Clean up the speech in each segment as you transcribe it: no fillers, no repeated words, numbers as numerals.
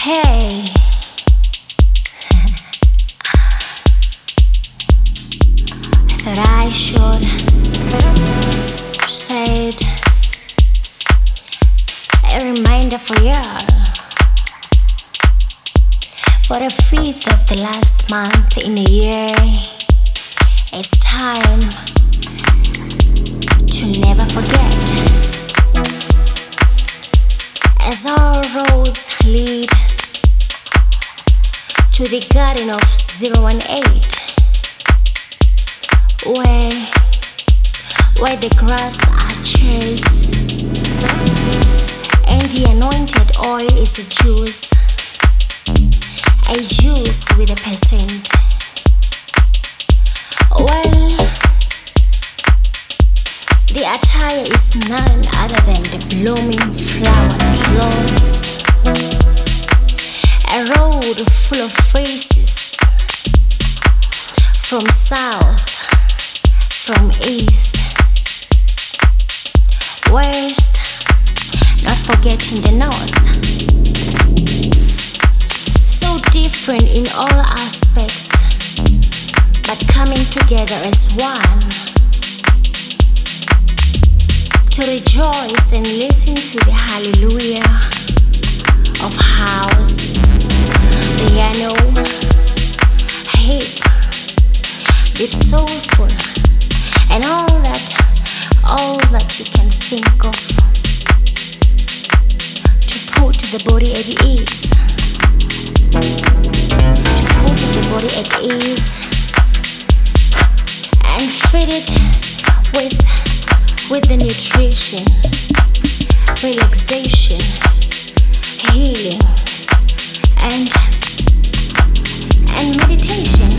Hey. I thought I should say it, a reminder for you, for the 5th of the last month in the year. It's time to never forget, as all roads lead to the garden of 018, where the grass are chased and the anointed oil is a juice with a percent. Well, the attire is none other than the blooming flower clothes, a road full of faces, from south, from east, west, not forgetting the north. So different in all aspects, but coming together as one to rejoice and listen to the hallelujah of house. Piano, hip, deep, soulful, and all that you can think of to put the body at ease, and feed it with the nutrition, relaxation, healing, and meditation.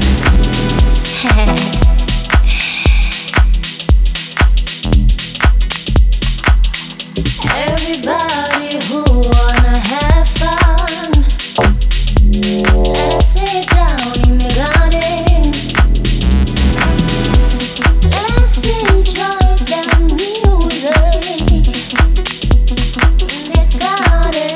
Everybody who wanna have fun, let's sit down in the garden, let's enjoy the music in the garden.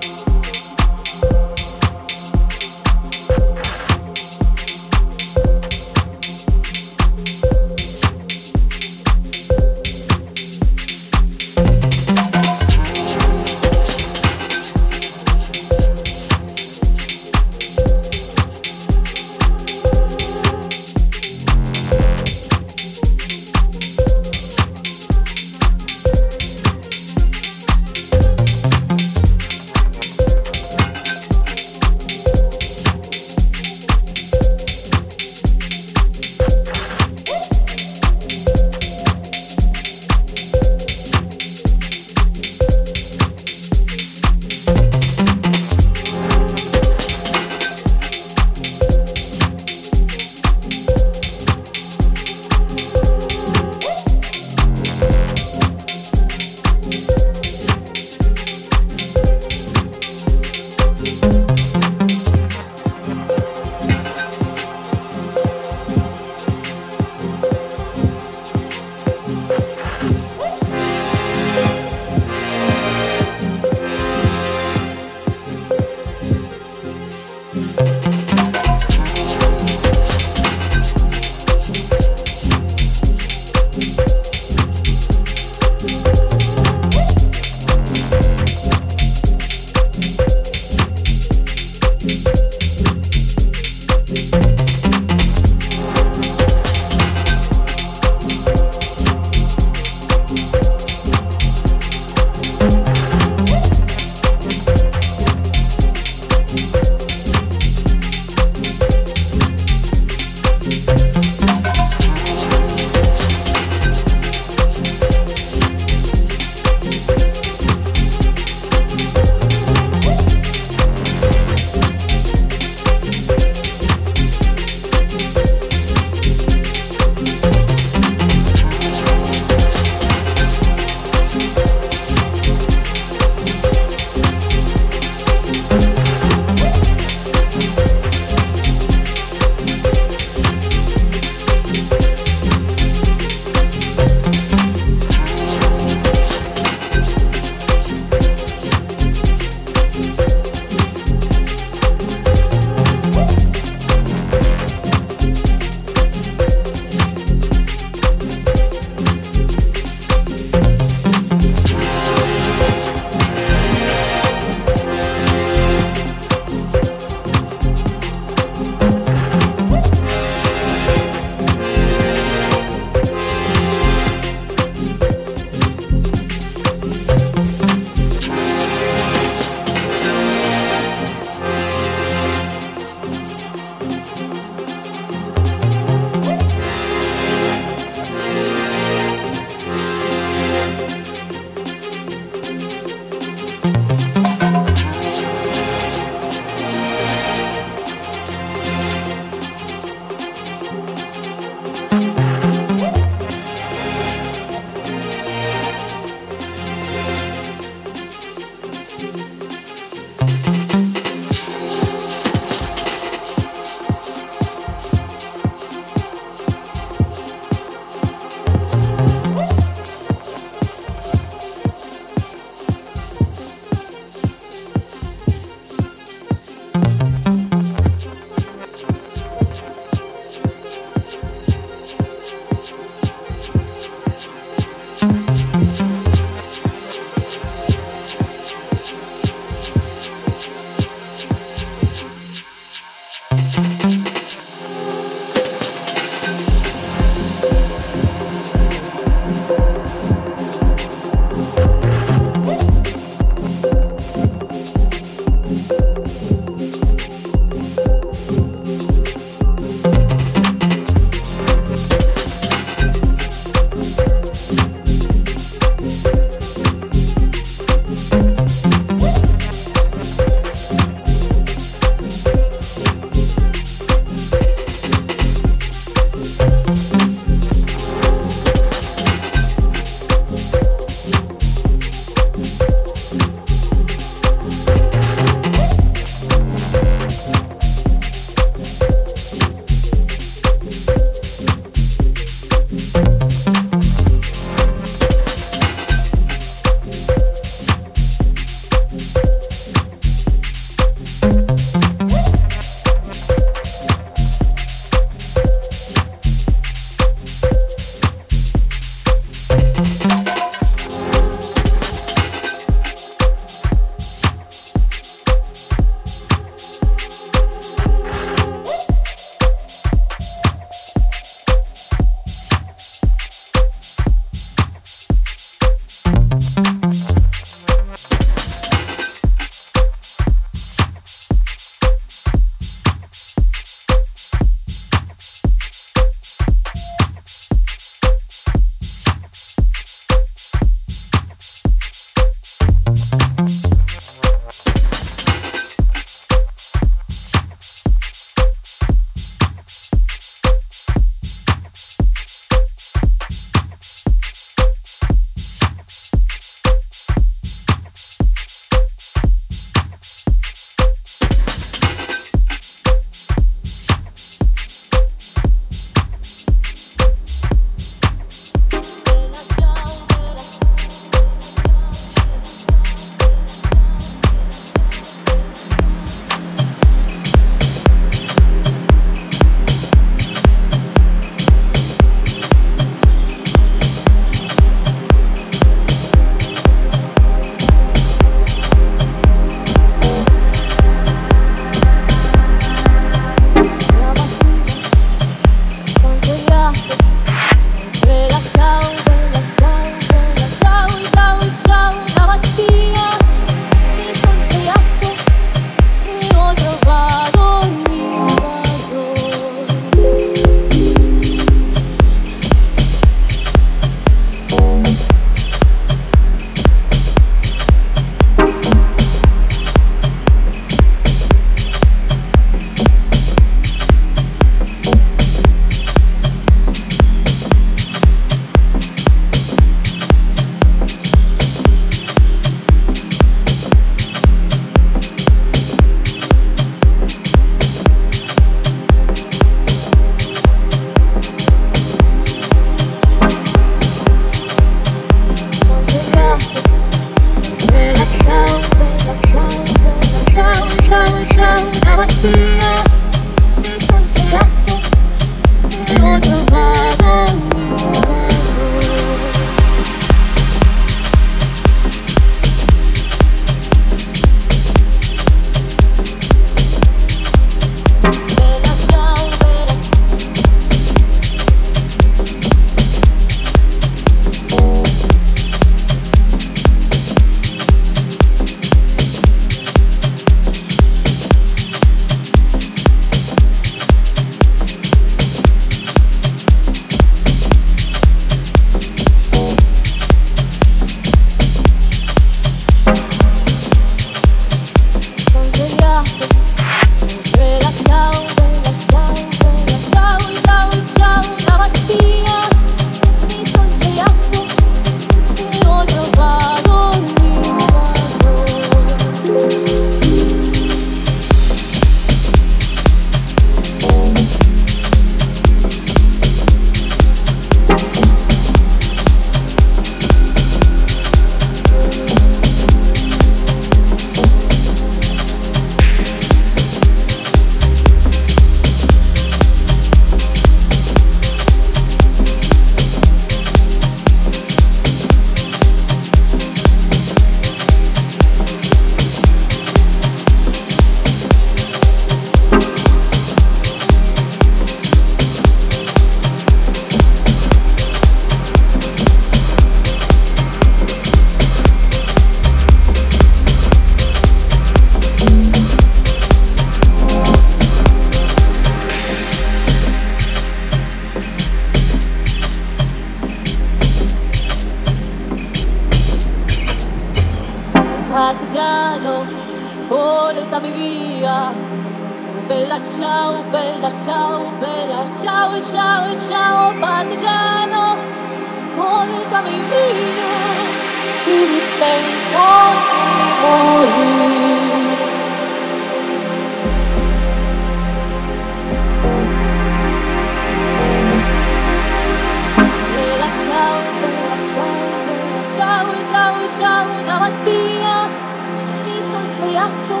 Mi sono svegliato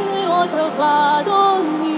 e ho trovato un